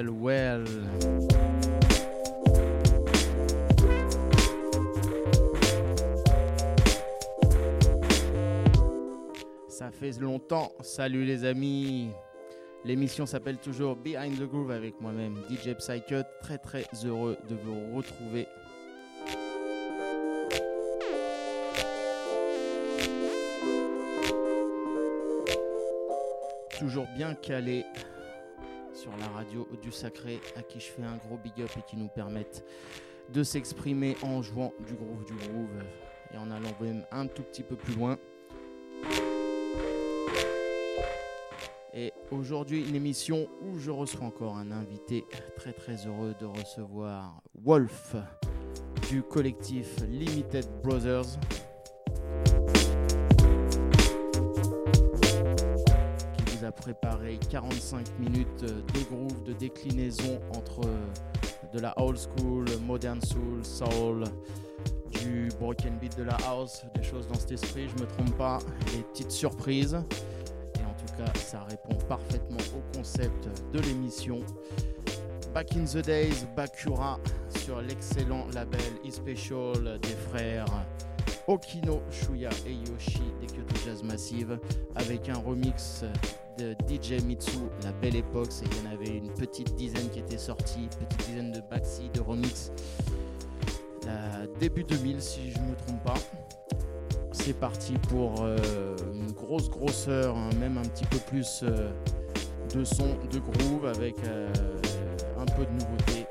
s'appelle Well. Ça fait longtemps. Salut les amis. L'émission s'appelle toujours Behind The Groove avec moi-même, DJ Psycut. Très très heureux de vous retrouver. Toujours bien calé sur la radio du Sacré, à qui je fais un gros big up et qui nous permettent de s'exprimer en jouant du groove et en allant même un tout petit peu plus loin. Et aujourd'hui, une émission où je reçois encore un invité très très heureux de recevoir Wolff du collectif Limited Brothers, qui vous a préparé 45 minutes de groove, de déclinaison entre de la old school, modern soul, soul, du broken beat, de la house, des choses dans cet esprit, je me trompe pas, des petites surprises. Ça répond parfaitement au concept de l'émission. Back in the Days, Bakura sur l'excellent label E-Special des frères Okino, Shuya et Yoshi des Kyoto Jazz Massive, avec un remix de DJ Mitsu, la belle époque. Et il y en avait une petite dizaine qui était sortie, petite dizaine de baxi, de remix, début 2000 si je ne me trompe pas. C'est parti pour une grosse heure, hein, même un petit peu plus de son, de groove, avec un peu de nouveauté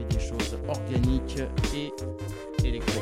et des choses organiques et électro.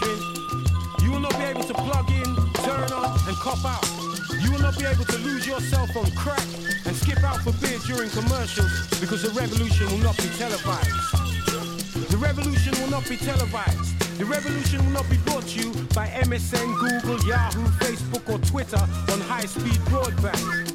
working. You will not be able to plug in, turn on, and cop out. You will not be able to lose yourself on crack and skip out for beer during commercials because the revolution will not be televised. The revolution will not be televised. The revolution will not be brought to you by MSN, Google, Yahoo, Facebook or Twitter on high-speed broadband.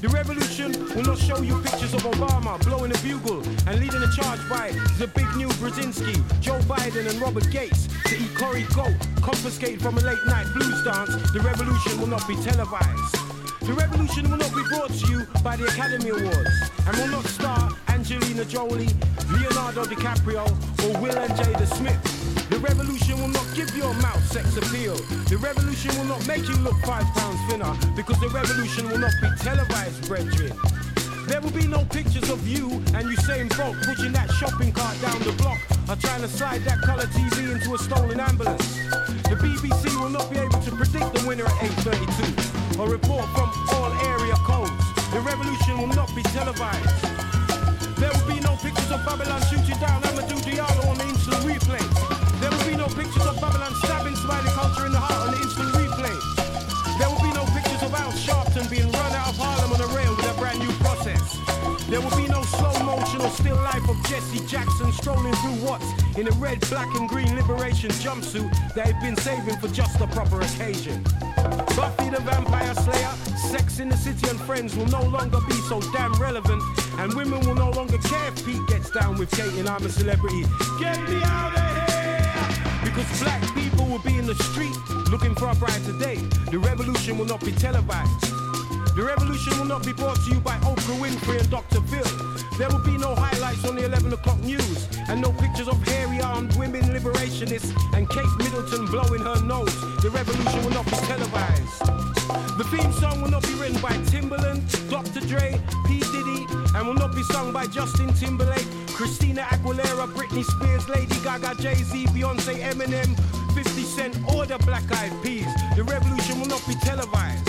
The revolution will not show you pictures of Obama blowing a bugle and leading a charge by the big new Brzezinski, Joe Biden and Robert Gates to eat curry goat, confiscated from a late-night blues dance. The revolution will not be televised. The revolution will not be brought to you by the Academy Awards and will not star Angelina Jolie, Leonardo DiCaprio or Will and Jada Smith. The revolution will not give your mouth sex appeal. The revolution will not make you look 5 pounds thinner because the revolution will not be televised, brethren. There will be no pictures of you and Usain Bolt pushing that shopping cart down the block or trying to slide that colour TV into a stolen ambulance. The BBC will not be able to predict the winner at 8:32 or report from all area codes. The revolution will not be televised. There will be no pictures of Babylon shooting down Amadou Diallo on the instant replay. There will be no pictures of Babylon stabbing Swahili culture in the heart on the instant replay. There will be no pictures of Al Sharpton being run out of Harlem on a rail with a brand new process. There will be no slow motion or still life of Jesse Jackson strolling through what's in a red, black and green liberation jumpsuit that he'd been saving for just the proper occasion. Buffy the Vampire Slayer, Sex in the City and Friends will no longer be so damn relevant, and women will no longer care if Pete gets down with Kate and I'm a Celebrity. Get me out of here! Because black people will be in the street looking for a bride today. The revolution will not be televised. The revolution will not be brought to you by Oprah Winfrey and Dr. Phil. There will be no highlights on the 11 o'clock news and no pictures of hairy-armed women liberationists and Kate Middleton blowing her nose. The revolution will not be televised. The theme song will not be written by Timberland, Dr. Dre, P. Diddy, and will not be sung by Justin Timberlake, Christina Aguilera, Britney Spears, Lady Gaga, Jay-Z, Beyonce, Eminem, 50 Cent, or the Black Eyed Peas. The revolution will not be televised.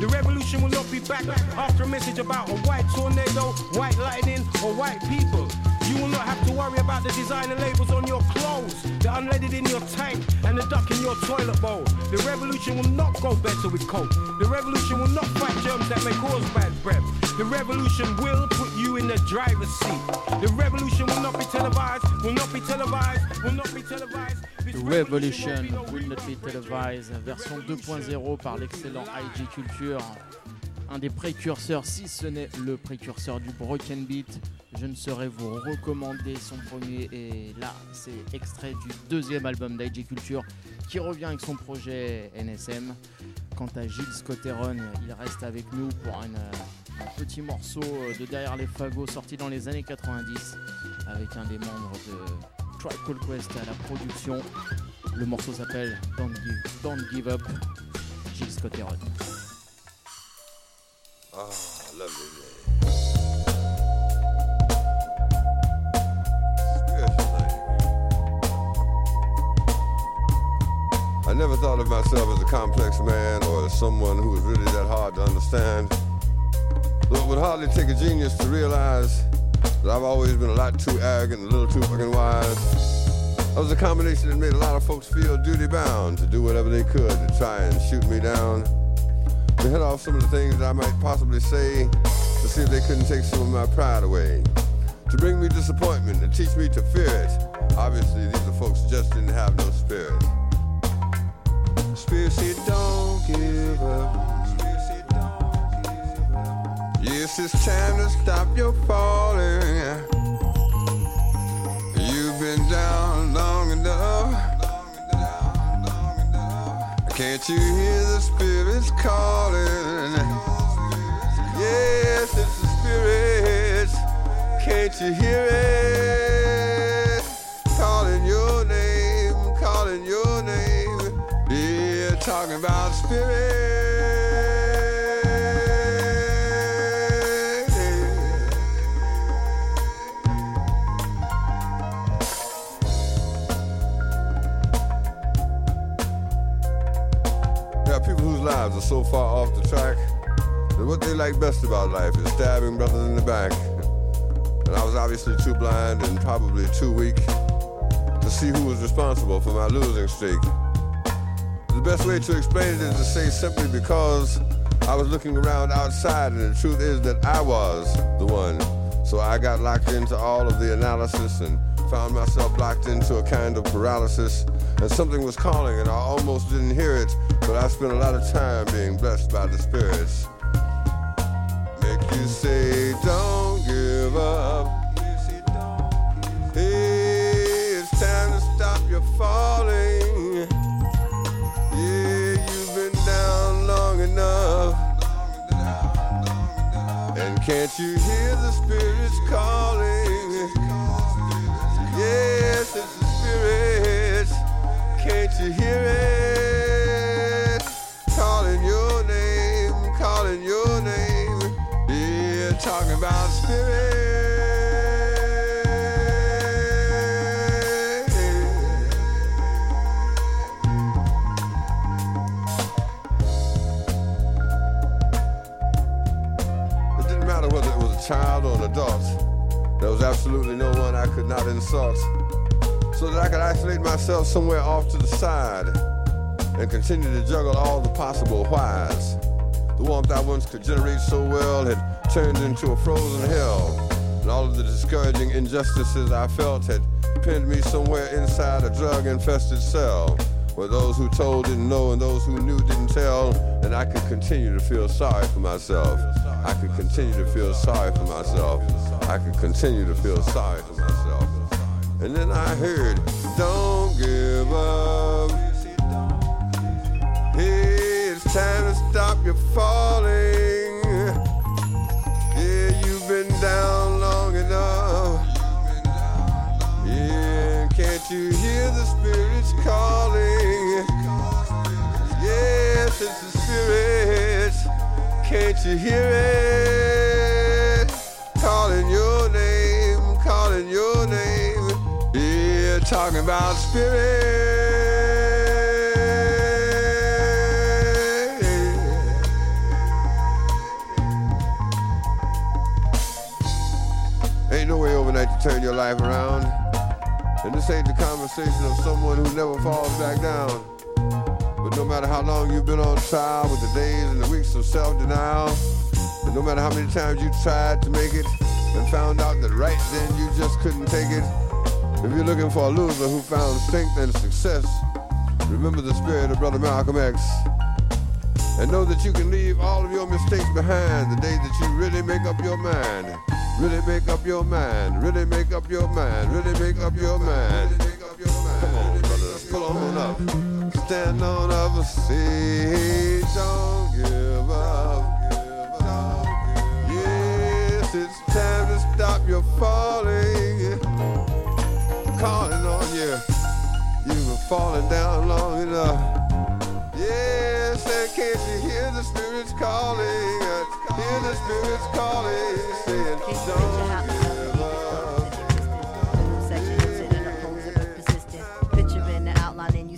The revolution will not be back after a message about a white tornado, white lightning, or white people. You will not have to worry about the designer labels on your clothes, the unleaded in your tank, and the duck in your toilet bowl. The revolution will not go better with coke. The revolution will not fight germs that may cause bad breath. The revolution will put you in the driver's seat. The revolution will not be televised, will not be televised, will not be televised. The Revolution will not be televised, version 2.0 par l'excellent IG Culture. Un des précurseurs, si ce n'est le précurseur du broken beat. Je ne saurais vous recommander son premier, et là c'est extrait du deuxième album d'IG Culture qui revient avec son projet NSM. Quant à Gilles Scotteron, il reste avec nous pour un petit morceau de Derrière les fagots sorti dans les années 90 avec un des membres de Tribal Quest à la production. Le morceau s'appelle Don't Give Up, Gilles Scotteron. Ah, lovely. I never thought of myself as a complex man or as someone who was really that hard to understand. Though it would hardly take a genius to realize that I've always been a lot too arrogant and a little too fucking wise. I was a combination that made a lot of folks feel duty-bound to do whatever they could to try and shoot me down, to head off some of the things that I might possibly say, to see if they couldn't take some of my pride away, to bring me disappointment, to teach me to fear it. Obviously, these are folks who just didn't have no spirit. Spirit said, don't give up. Spirit said, don't give up. Yes, it's time to stop your falling. You've been down long enough. Can't you hear the spirits calling? Yes, it's the spirits. Can't you hear it? Calling your name, calling your name. Yeah, talking about spirit. There are people whose lives are so far off the track that what they like best about life is stabbing brothers in the back. And I was obviously too blind and probably too weak to see who was responsible for my losing streak. The best way to explain it is to say simply because I was looking around outside, and the truth is that I was the one. So I got locked into all of the analysis and found myself locked into a kind of paralysis, and something was calling and I almost didn't hear it, but I spent a lot of time being blessed by the spirits. Make you say, don't give up. Hey, it's time to stop your falling. Yeah, you've been down long enough. And can't you hear the spirits calling? Yes, it's the spirits. Can't you hear it? Calling your name, calling your name. Yeah, talking about spirits. Child or an adult, there was absolutely no one I could not insult, so that I could isolate myself somewhere off to the side and continue to juggle all the possible whys. The warmth I once could generate so well had turned into a frozen hell, and all of the discouraging injustices I felt had pinned me somewhere inside a drug-infested cell, where those who told didn't know and those who knew didn't tell, and I could continue to feel sorry for myself. I could continue to feel sorry for myself. I could continue to feel sorry for myself. And then I heard, don't give up. Hey, it's time to stop your falling. Yeah, you've been down long enough. Yeah, can't you hear the spirits calling? Yes, it's the spirits. Can't you hear it? Calling your name, calling your name. Yeah, talking about spirit. Ain't no way overnight to turn your life around. And this ain't the conversation of someone who never falls back down. But no matter how long you've been on trial with the days and the weeks of self-denial, and no matter how many times you tried to make it and found out that right then you just couldn't take it, if you're looking for a loser who found strength and success, remember the spirit of Brother Malcolm X. And know that you can leave all of your mistakes behind the day that you really make up your mind. Really make up your mind. Really make up your mind. Really make up your mind. Come on, brothers, pull on up. Stand on up and say, don't give up. Yes, it's time to stop your falling. I'm calling on you. You've been falling down long enough. Yes, and can't you hear the spirits calling? Hear the spirits calling, saying, don't give up.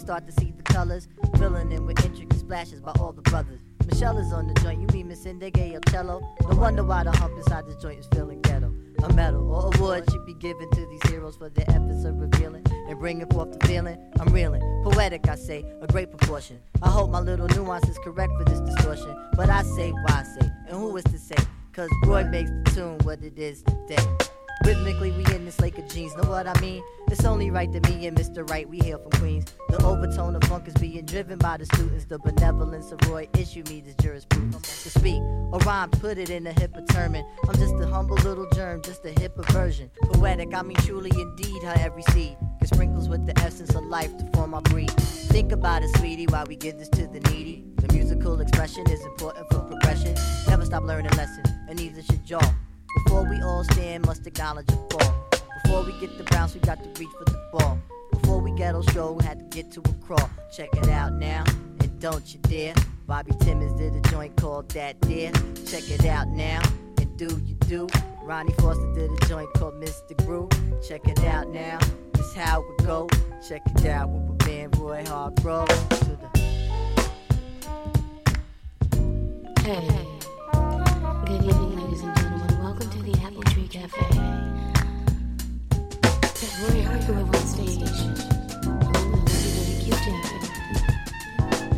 Start to see the colors, filling in with intricate splashes by all the brothers. Michelle is on the joint, you mean Miss Indigay or Cello? No wonder why the hump inside the joint is feeling ghetto. A medal or award should be given to these heroes for their efforts of revealing and bringing forth the feeling. I'm reeling, poetic I say, a great proportion. I hope my little nuance is correct for this distortion. But I say why I say, and who is to say? Cause Roy makes the tune what it is today. Rhythmically, we in this lake of jeans, know what I mean? It's only right that me and Mr. Right, we hail from Queens. The overtone of funk is being driven by the students. The benevolence of Roy issue me this jurisprudence. To speak or rhyme, put it in a hip of termin. I'm just a humble little germ, just a hip of version. Poetic, I mean truly indeed, her every seed gets sprinkles with the essence of life to form our breed. Think about it, sweetie, while we give this to the needy. The musical expression is important for progression. Never stop learning lessons, and neither should y'all. Before we all stand, must acknowledge a fall. Before we get the bounce, we got to reach for the ball. Before we ghetto show, we had to get to a crawl. Check it out now, and don't you dare. Bobby Timmons did a joint called That Dear. Check it out now, and do you do. Ronnie Foster did a joint called Mr. Groove. Check it out now, this how it go. Check it out with my man Roy Hargrove. To the... Hey, good evening, ladies and gentlemen. Welcome to the Apple Tree Cafe. There's Roy Hargrove on stage, along with Dr. Dre, Kyoto Jazz Massive.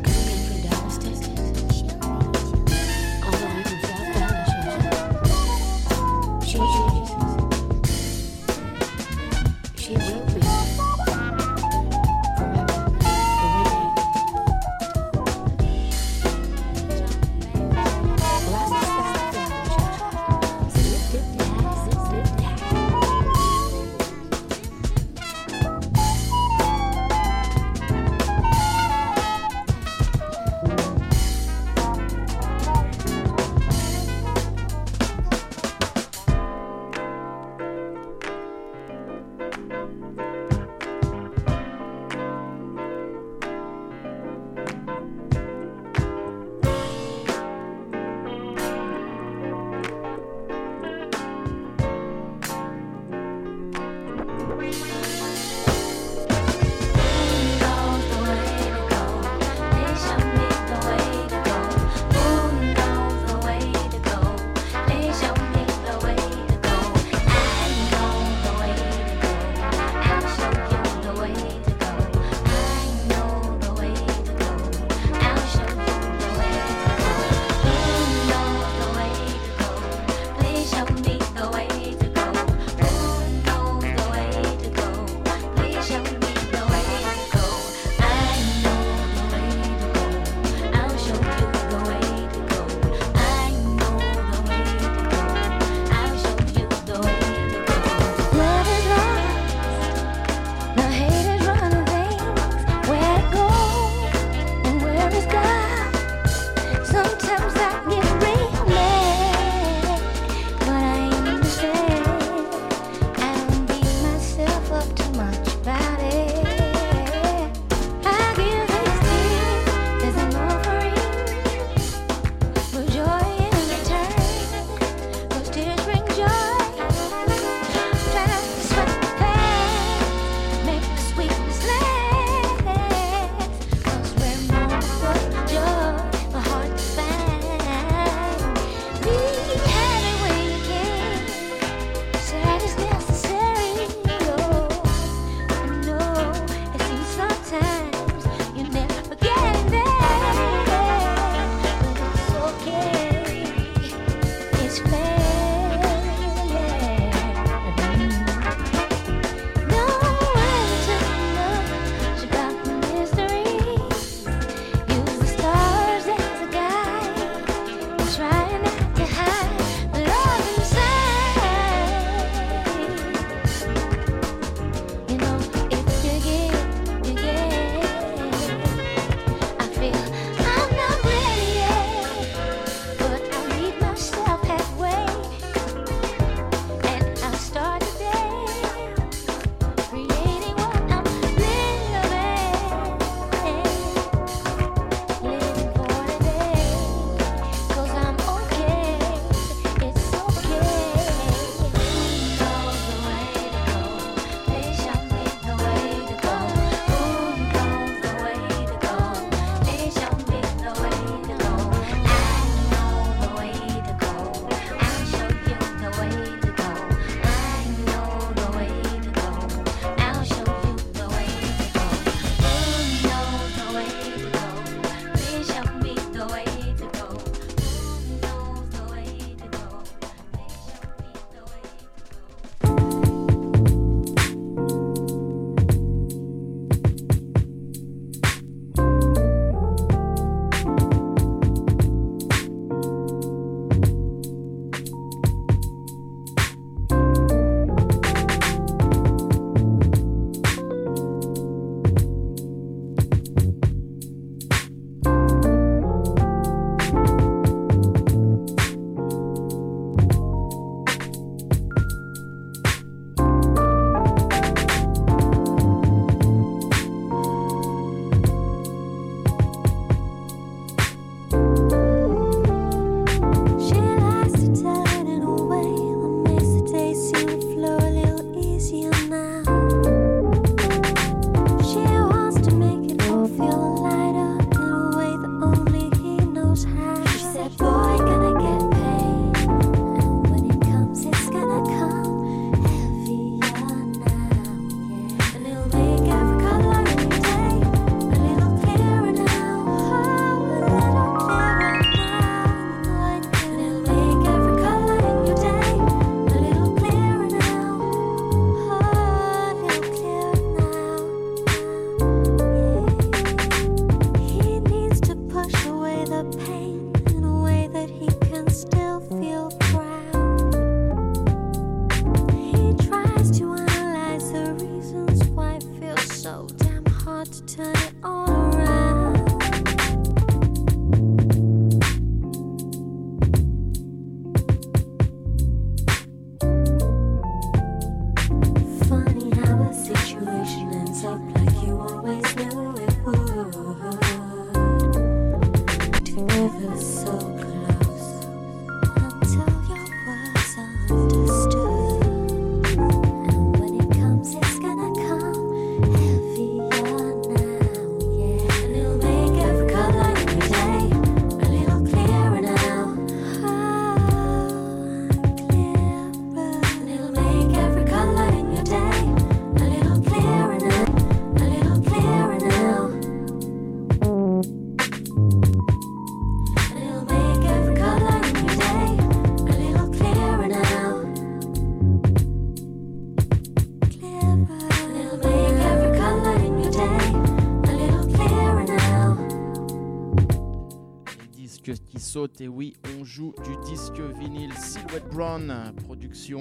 Et oui, on joue du disque vinyle Silhouette Brown, production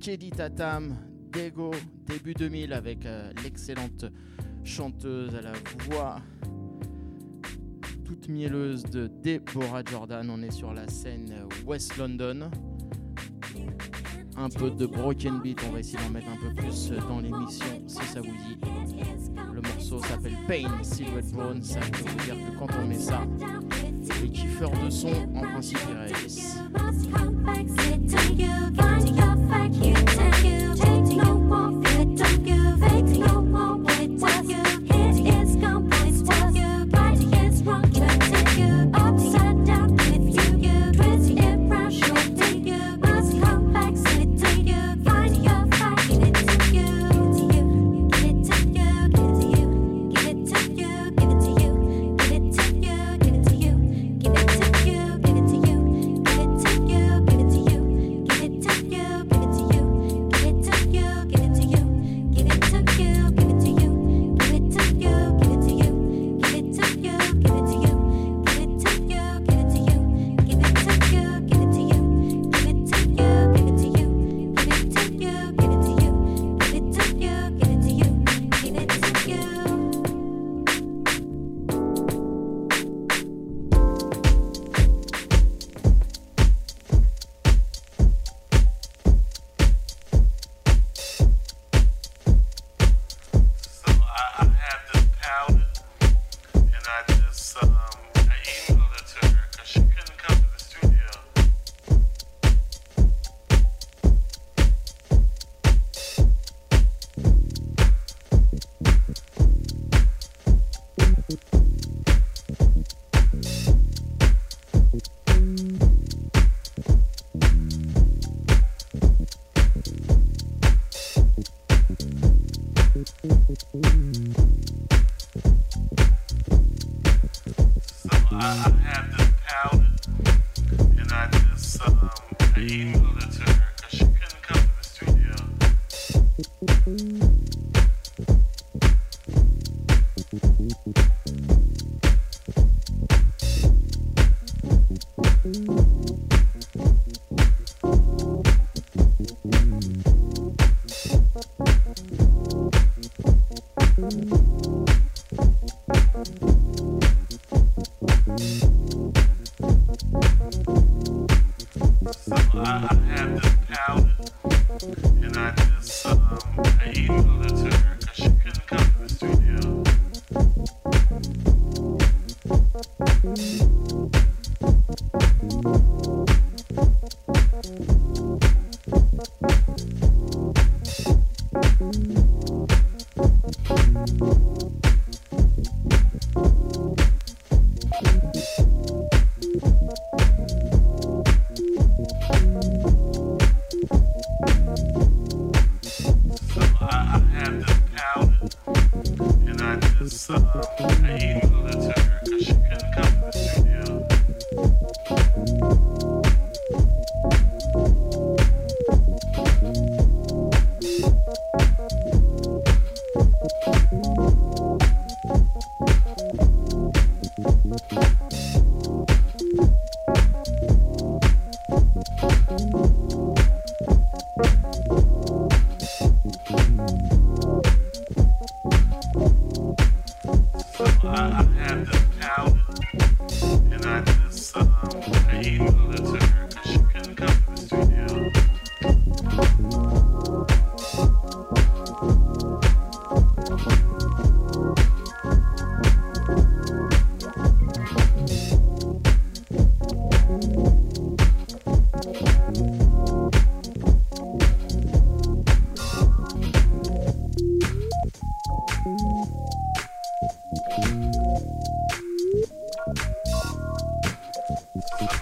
Kelly Tatam, Dego, début 2000, avec l'excellente chanteuse à la voix toute mielleuse de Deborah Jordan. On est sur la scène West London. Un peu de broken beat, on va essayer d'en mettre un peu plus dans l'émission si ça vous dit. Le morceau s'appelle Pain, Silhouette Brown. Ça veut dire que quand on met ça, les kiffeurs de son en principe ils réagissent.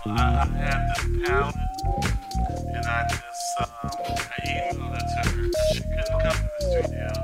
I had this talent, and I just, I emailed it to her. She couldn't come to the studio.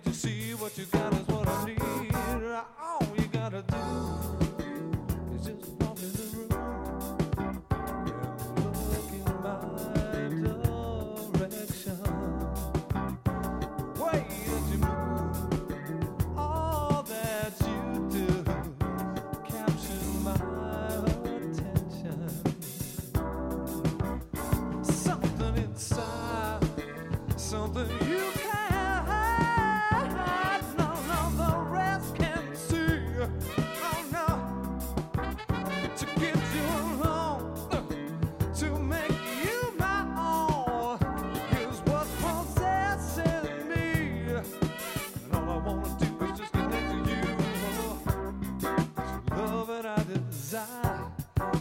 Can't you see what you got is what I need? All you gotta do is just walk in the room and look in my direction. The way that you move, all that you do, capture my attention. Something inside, something you can.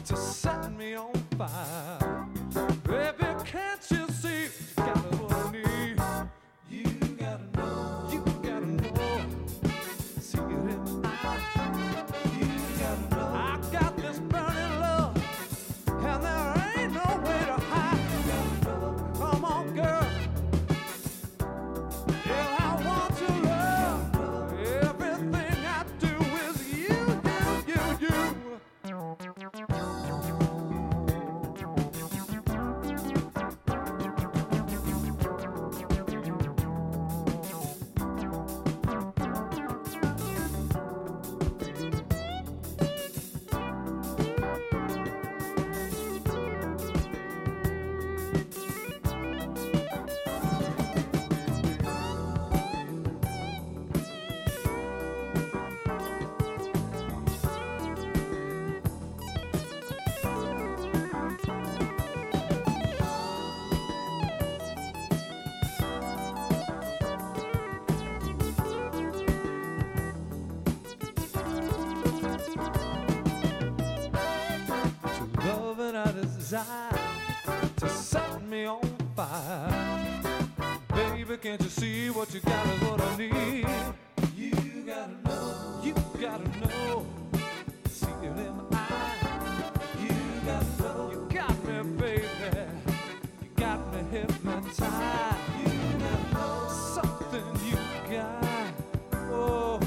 To set me on fire, baby, can't you see what you got is what I need? You gotta know, see it in my eye. You gotta know, you got me, baby, you got me hypnotized. You gotta know something you got. Oh.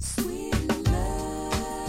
Sweet love.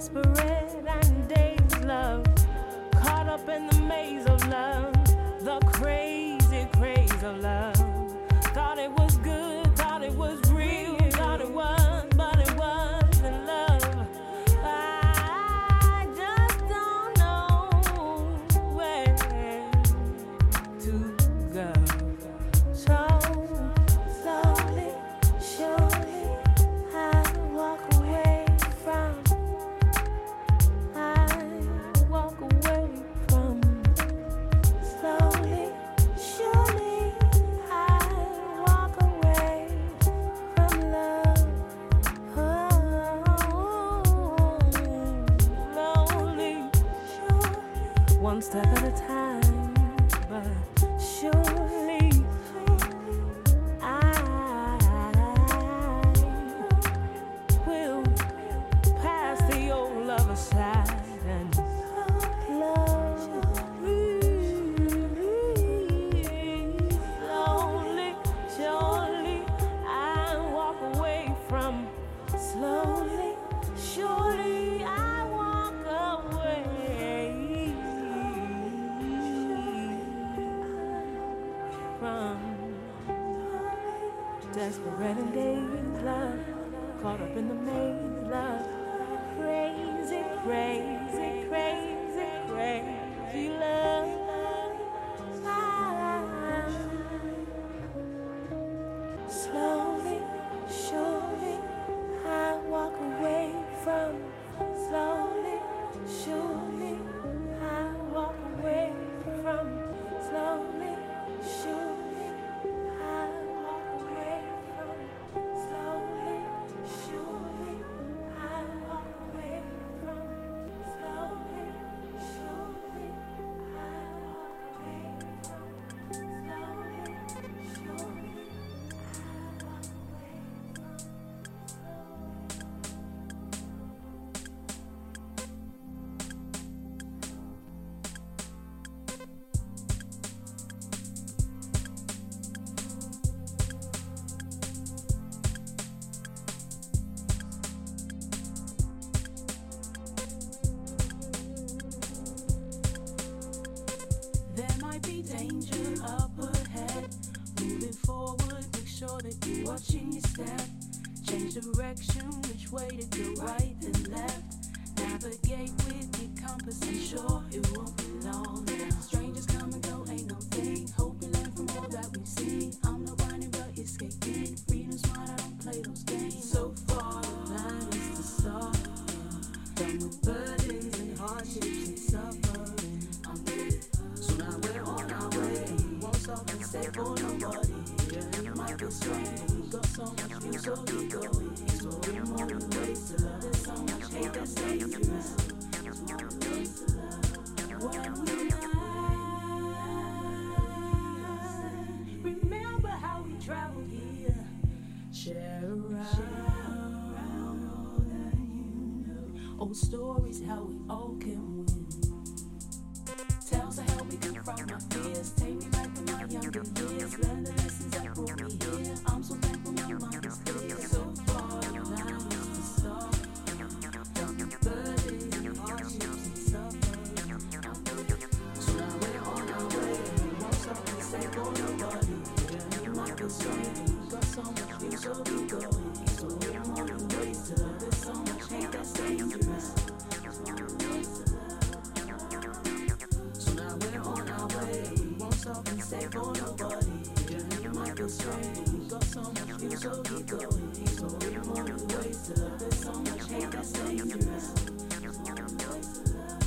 desperate and dazed love, caught up in the maze of love, the crazy craze of love. Thought it was good, thought it was real, thought it was, but it wasn't love. I just don't know where to go. So slowly, surely, I walk away from. Slowly, surely, I walk away from love. Oh, slowly, surely, one step at a time, but surely, I will pass the old love aside and love me. Slowly, surely, I walk away from. Slowly, surely, I walk away from. Desperate and dazed love, caught up in the maze love, crazy, crazy, crazy, crazy love. Slowly, surely, I walk away from. Slowly, surely, I walk away from. Slowly, surely, I walk away from. Slowly, surely, I walk away from. Slowly, surely, I walk away from. Slowly, surely, I walk away from. There might be danger up ahead. Moving forward, make sure that you're watching your step. Change direction, which way to go, right and left. Navigate with your compass, and sure it won't be long. Strangers come and go, ain't no thing. Hope you learn from all that we've seen. I'm not whining, but escaping. Freedom's mine, I don't play those games. So far, the line is to start. Done with burdens and hardships and suffering. So now we're on our way. Won't stop and stay for nobody. Yeah, it might be strange. We got so much view, so we go. It's all the more we waste to love. There's so much hate that stays around. It's more we waste to love. When we land, remember how we traveled here. Share around all that you know. Old stories, how we all can win. Tales of how we confront my fears. Take me back to my younger years. Learn the lessons that brought me here. I'm so thankful my mind is clear. So far, the line is to start. Done with burdens and hardships and suffering. So now we're on our way. We won't stop and say for nobody. Yeah, it might be strange. We got so much view, so we go. So we're more than ways to love. There's so much hate that stays around. It's more than ways to love. We're on our way, we won't stop and stay for nobody. Yeah, it might feel strange, we got so much view, so keep going. So we're more than ways to love, there's so much hate that's dangerous. There's more than ways to love.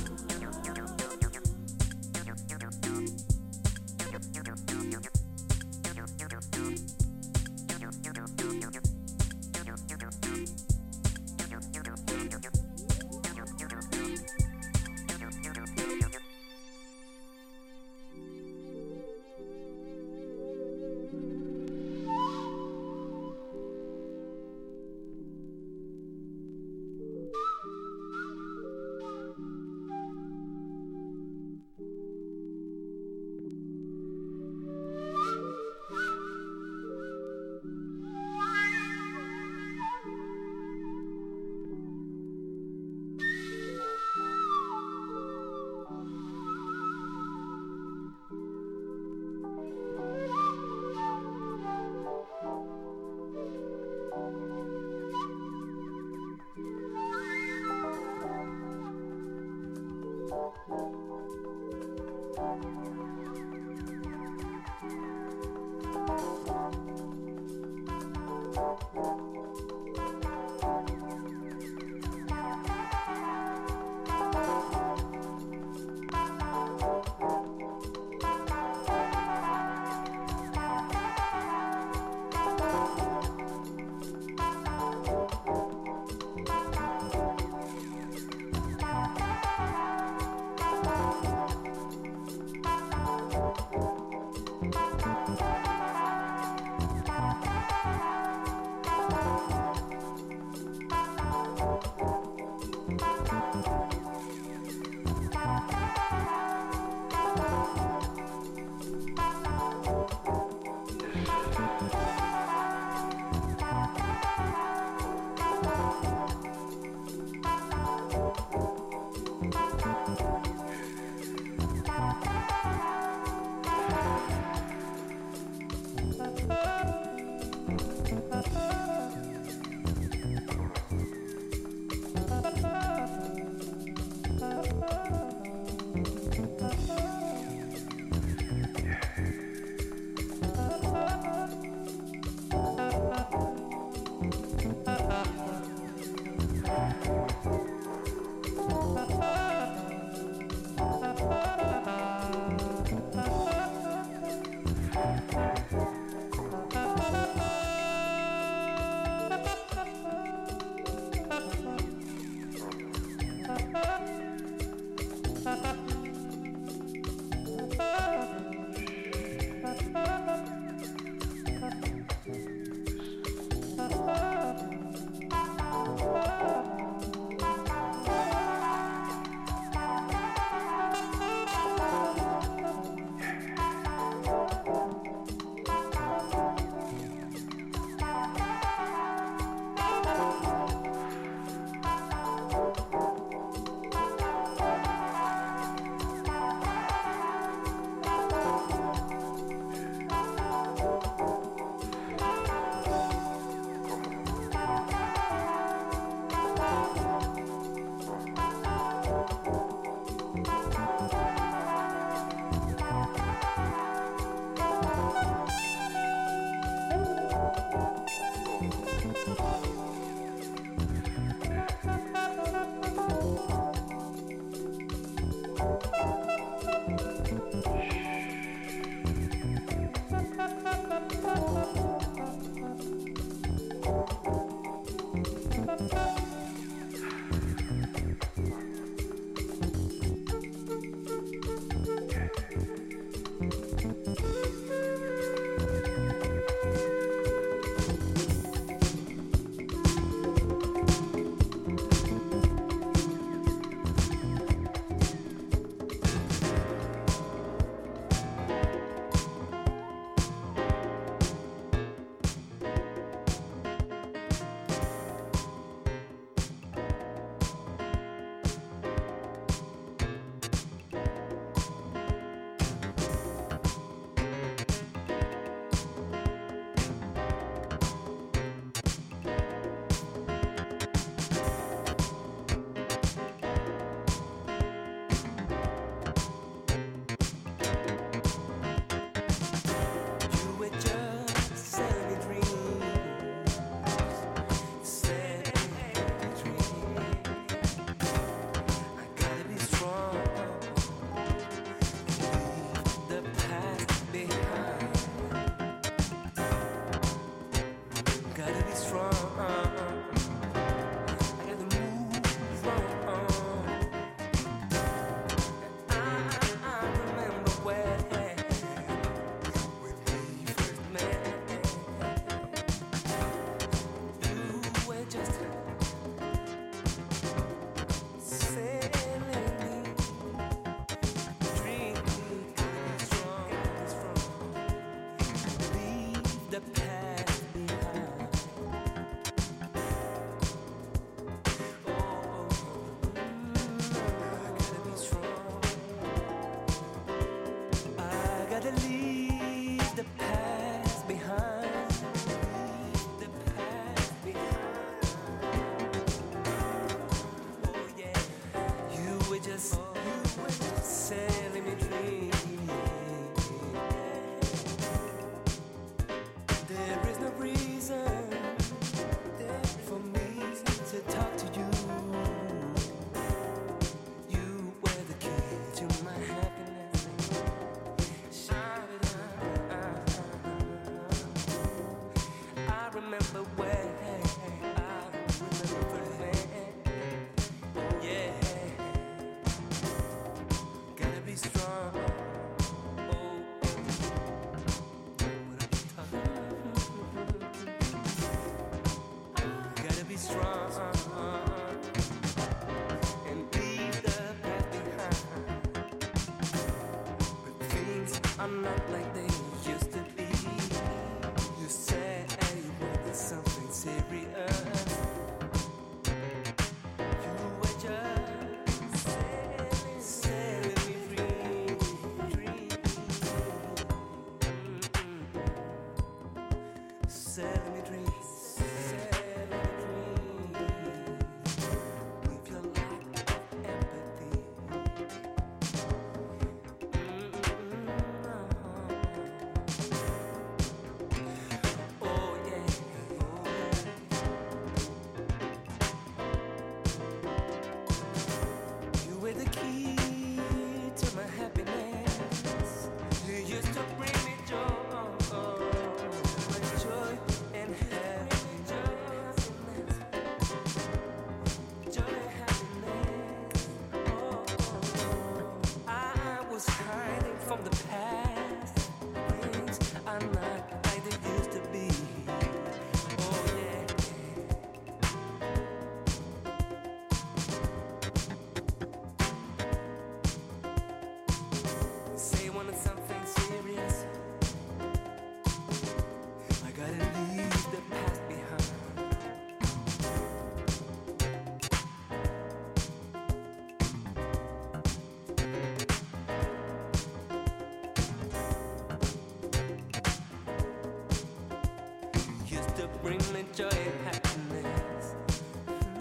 bring me joy and happiness.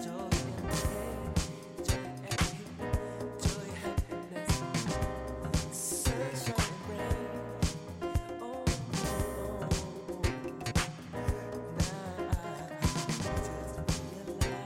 Joy and happiness, joy and happiness, joy and happiness. Sunshine and rain, oh, oh, oh. Now I just realize we're just a toxic human being.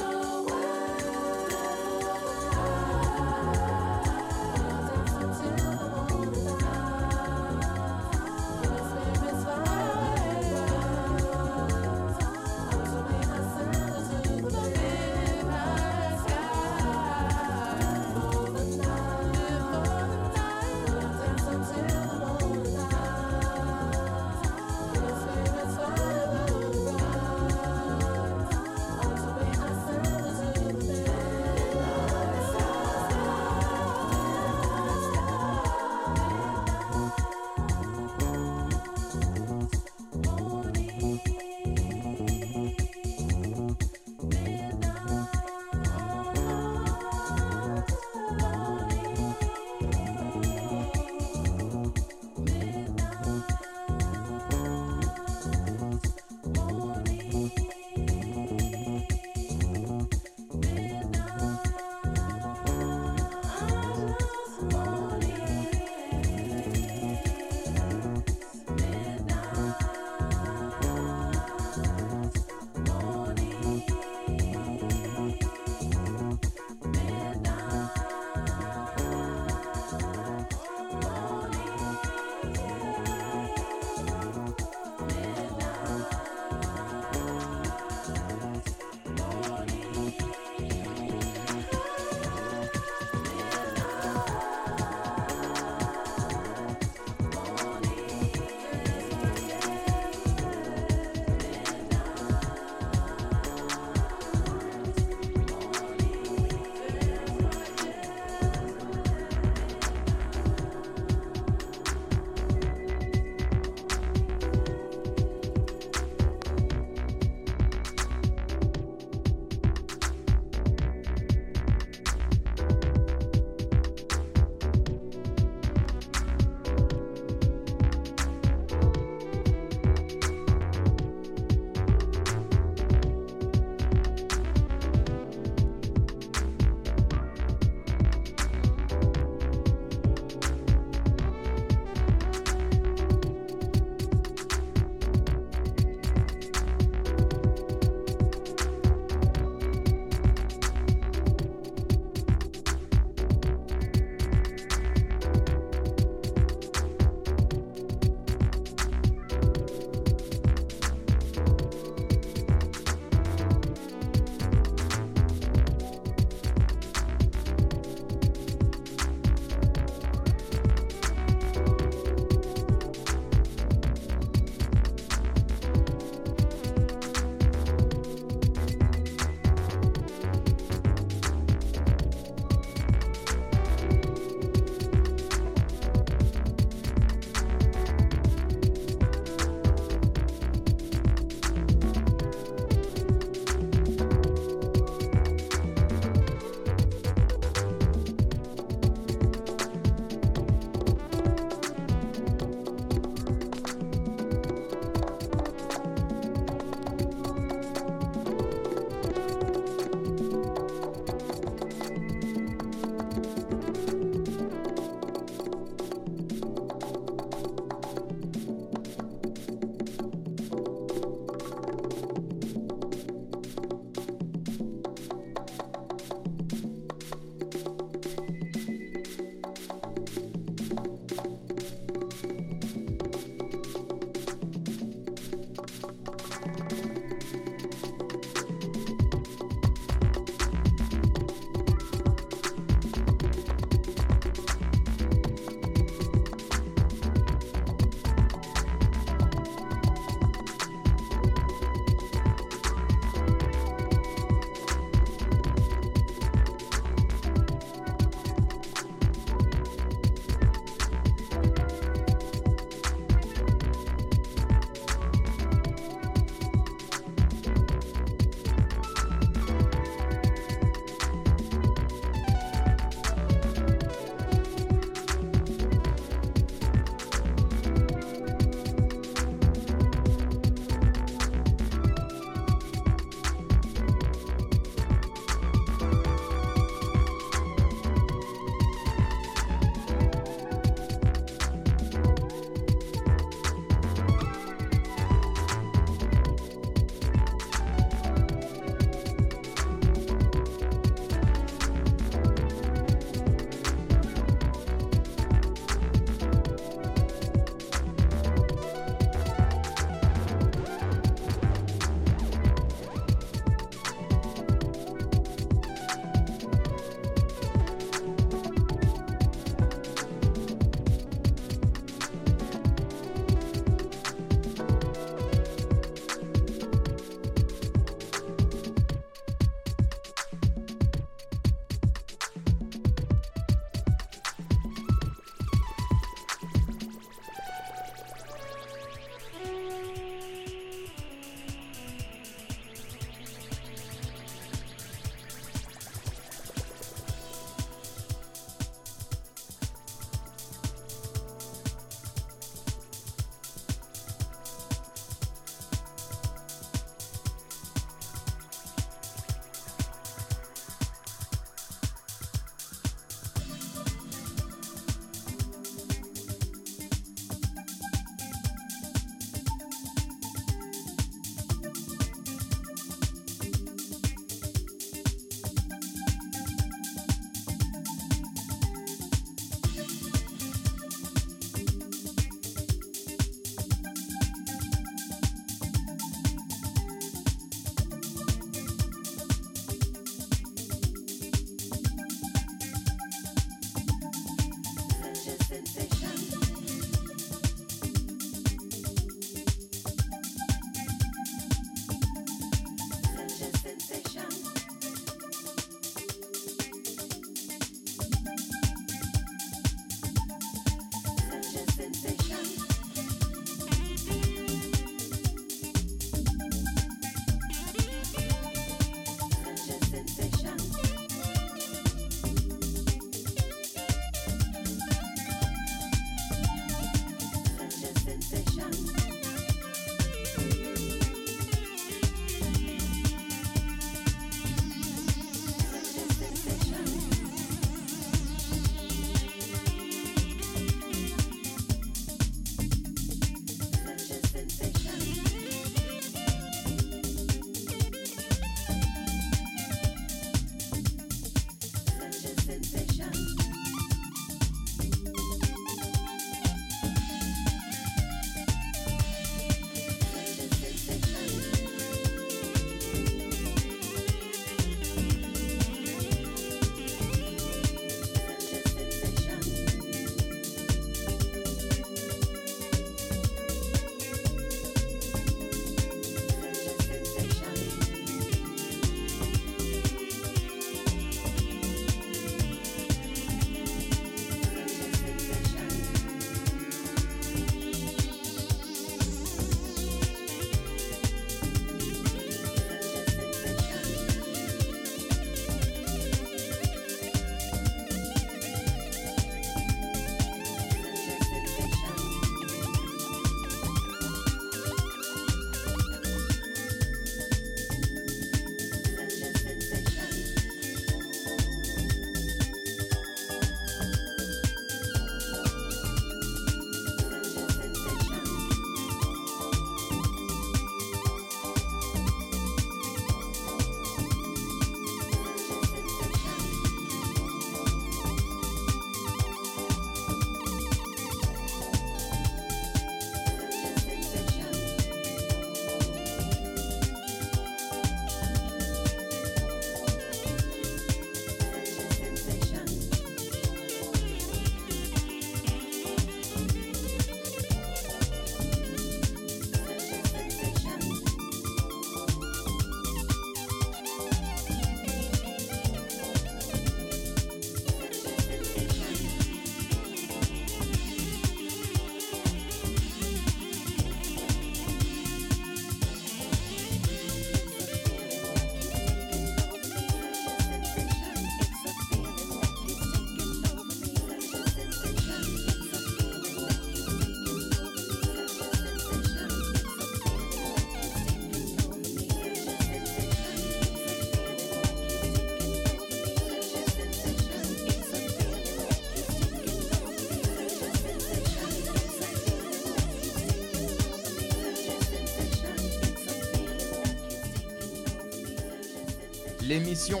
L'émission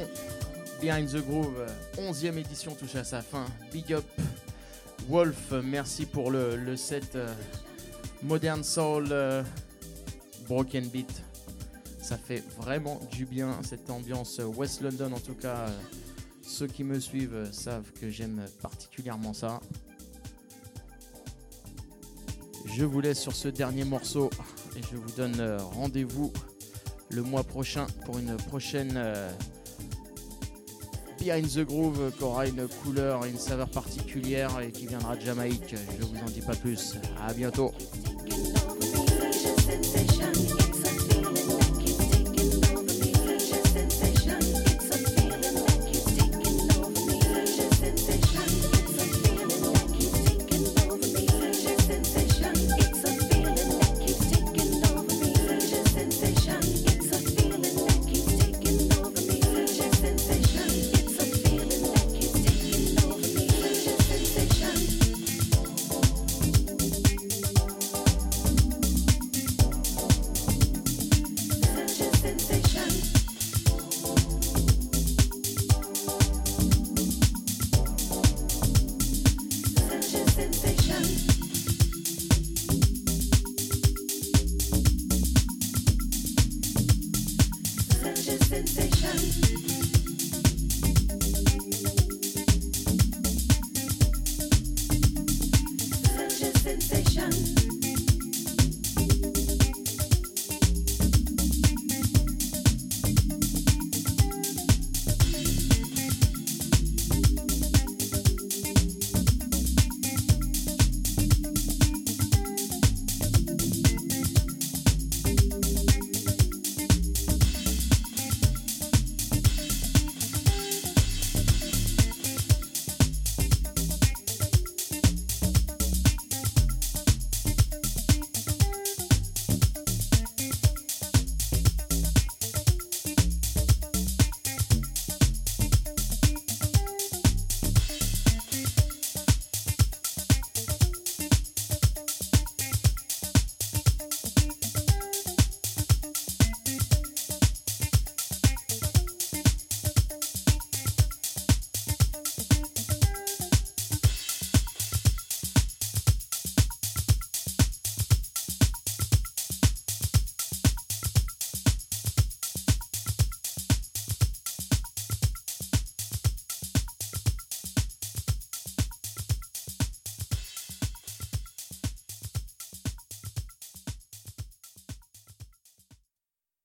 Behind The Groove, 11e édition, touche à sa fin. Big up Wolff, merci pour le set Modern Soul Broken Beat. Ça fait vraiment du bien cette ambiance West London, en tout cas ceux qui me suivent savent que j'aime particulièrement ça. Je vous laisse sur ce dernier morceau et je vous donne rendez-vous le mois prochain pour une prochaine Behind the Groove qui aura une couleur et une saveur particulière et qui viendra de Jamaïque. Je ne vous en dis pas plus. À bientôt. Sensation.